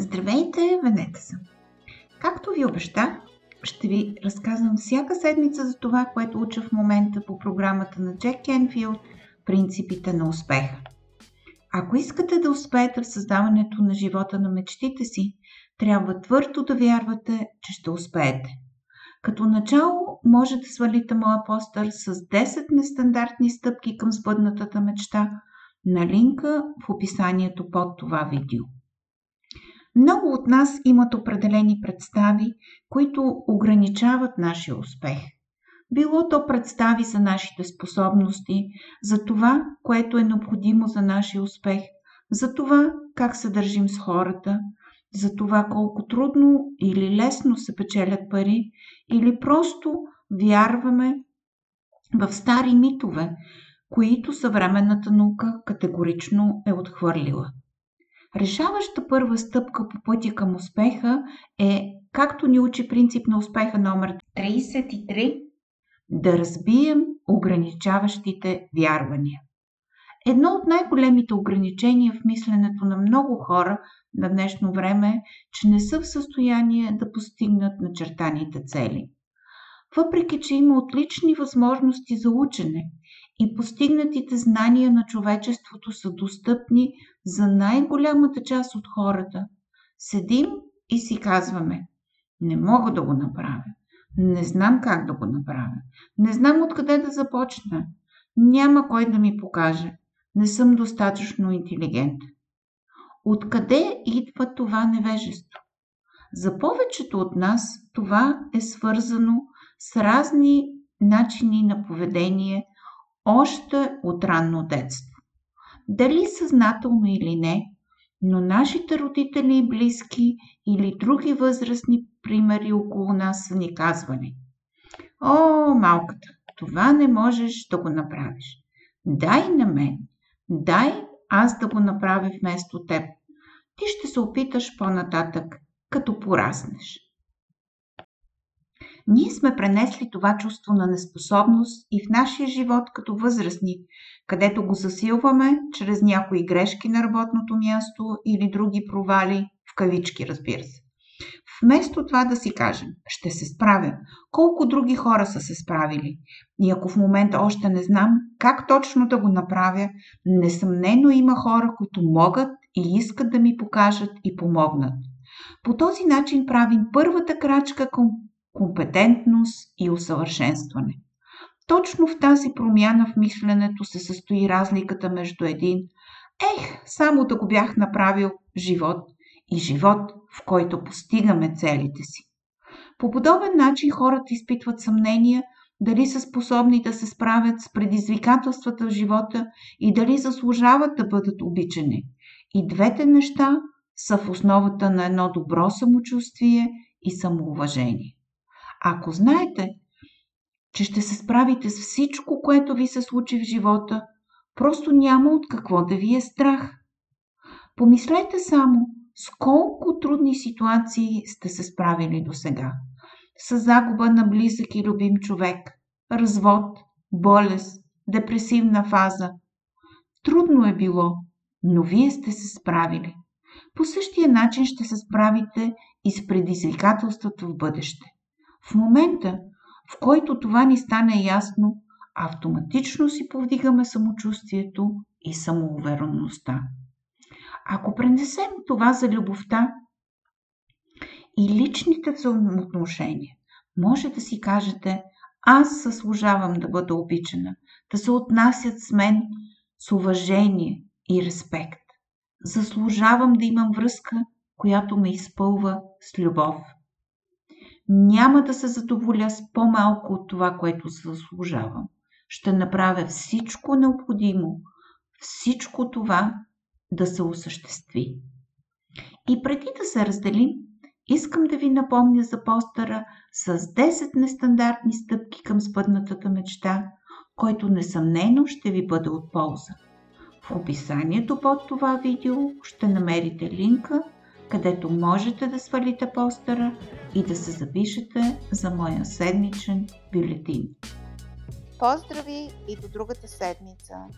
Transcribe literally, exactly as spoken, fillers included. Здравейте, Венета съм! Както ви обещах, ще ви разказвам всяка седмица за това, което уча в момента по програмата на Джек Кенфилд «Принципите на успеха». Ако искате да успеете в създаването на живота на мечтите си, трябва твърдо да вярвате, че ще успеете. Като начало може да свалите моя постър с десет нестандартни стъпки към събъднатата мечта на линка в описанието под това видео. Много от нас имат определени представи, които ограничават нашия успех. Било то представи за нашите способности, за това, което е необходимо за нашия успех, за това как се държим с хората, за това колко трудно или лесно се печелят пари, или просто вярваме в стари митове, които съвременната наука категорично е отхвърлила. Решаваща първа стъпка по пътя към успеха е, както ни учи принцип на успеха номер тридесет и три, да разбием ограничаващите вярвания. Едно от най-големите ограничения в мисленето на много хора на днешно време е, че не са в състояние да постигнат начертаните цели. Въпреки че има отлични възможности за учене и постигнатите знания на човечеството са достъпни за най-голямата част от хората, седим и си казваме: не мога да го направя, не знам как да го направя, не знам откъде да започна, няма кой да ми покаже, не съм достатъчно интелигентен. Откъде идва това невежество? За повечето от нас това е свързано с разни начини на поведение още от ранно детство. Дали съзнателно или не, но нашите родители и близки или други възрастни примери около нас са ни казвали: О, малката, това не можеш да го направиш. Дай на мен, дай аз да го направя вместо теб. Ти ще се опиташ по-нататък, като пораснеш. Ние сме пренесли това чувство на неспособност и в нашия живот като възрастни, където го засилваме чрез някои грешки на работното място или други провали, в кавички, разбира се. Вместо това да си кажем: ще се справя, колко други хора са се справили. И ако в момента още не знам как точно да го направя, несъмнено има хора, които могат и искат да ми покажат и помогнат. По този начин правим първата крачка към компетентност и усъвършенстване. Точно в тази промяна в мисленето се състои разликата между един «ех, само да го бях направил» живот и живот, в който постигаме целите си. По подобен начин хората изпитват съмнения дали са способни да се справят с предизвикателствата в живота и дали заслужават да бъдат обичани. И двете неща са в основата на едно добро самочувствие и самоуважение. Ако знаете, че ще се справите с всичко, което ви се случи в живота, просто няма от какво да ви е страх. Помислете само с колко трудни ситуации сте се справили досега. С загуба на близък и любим човек, развод, болест, депресивна фаза. Трудно е било, но вие сте се справили. По същия начин ще се справите и с предизвикателствата в бъдеще. В момента, в който това ни стане ясно, автоматично си повдигаме самочувствието и самоувереността. Ако пренесем това за любовта и личните взаимоотношения, може да си кажете: аз заслужавам да бъда обичана, да се отнасят с мен с уважение и респект. Заслужавам да имам връзка, която ме изпълва с любов. Няма да се задоволя с по-малко от това, което заслужавам. Ще направя всичко необходимо, всичко това да се осъществи. И преди да се разделим, искам да ви напомня за постъра с десет нестандартни стъпки към събъднатата мечта, който несъмнено ще ви бъде от полза. В описанието под това видео ще намерите линка, където можете да свалите постъра и да се запишете за моя седмичен бюлетин. Поздрави и до другата седмица!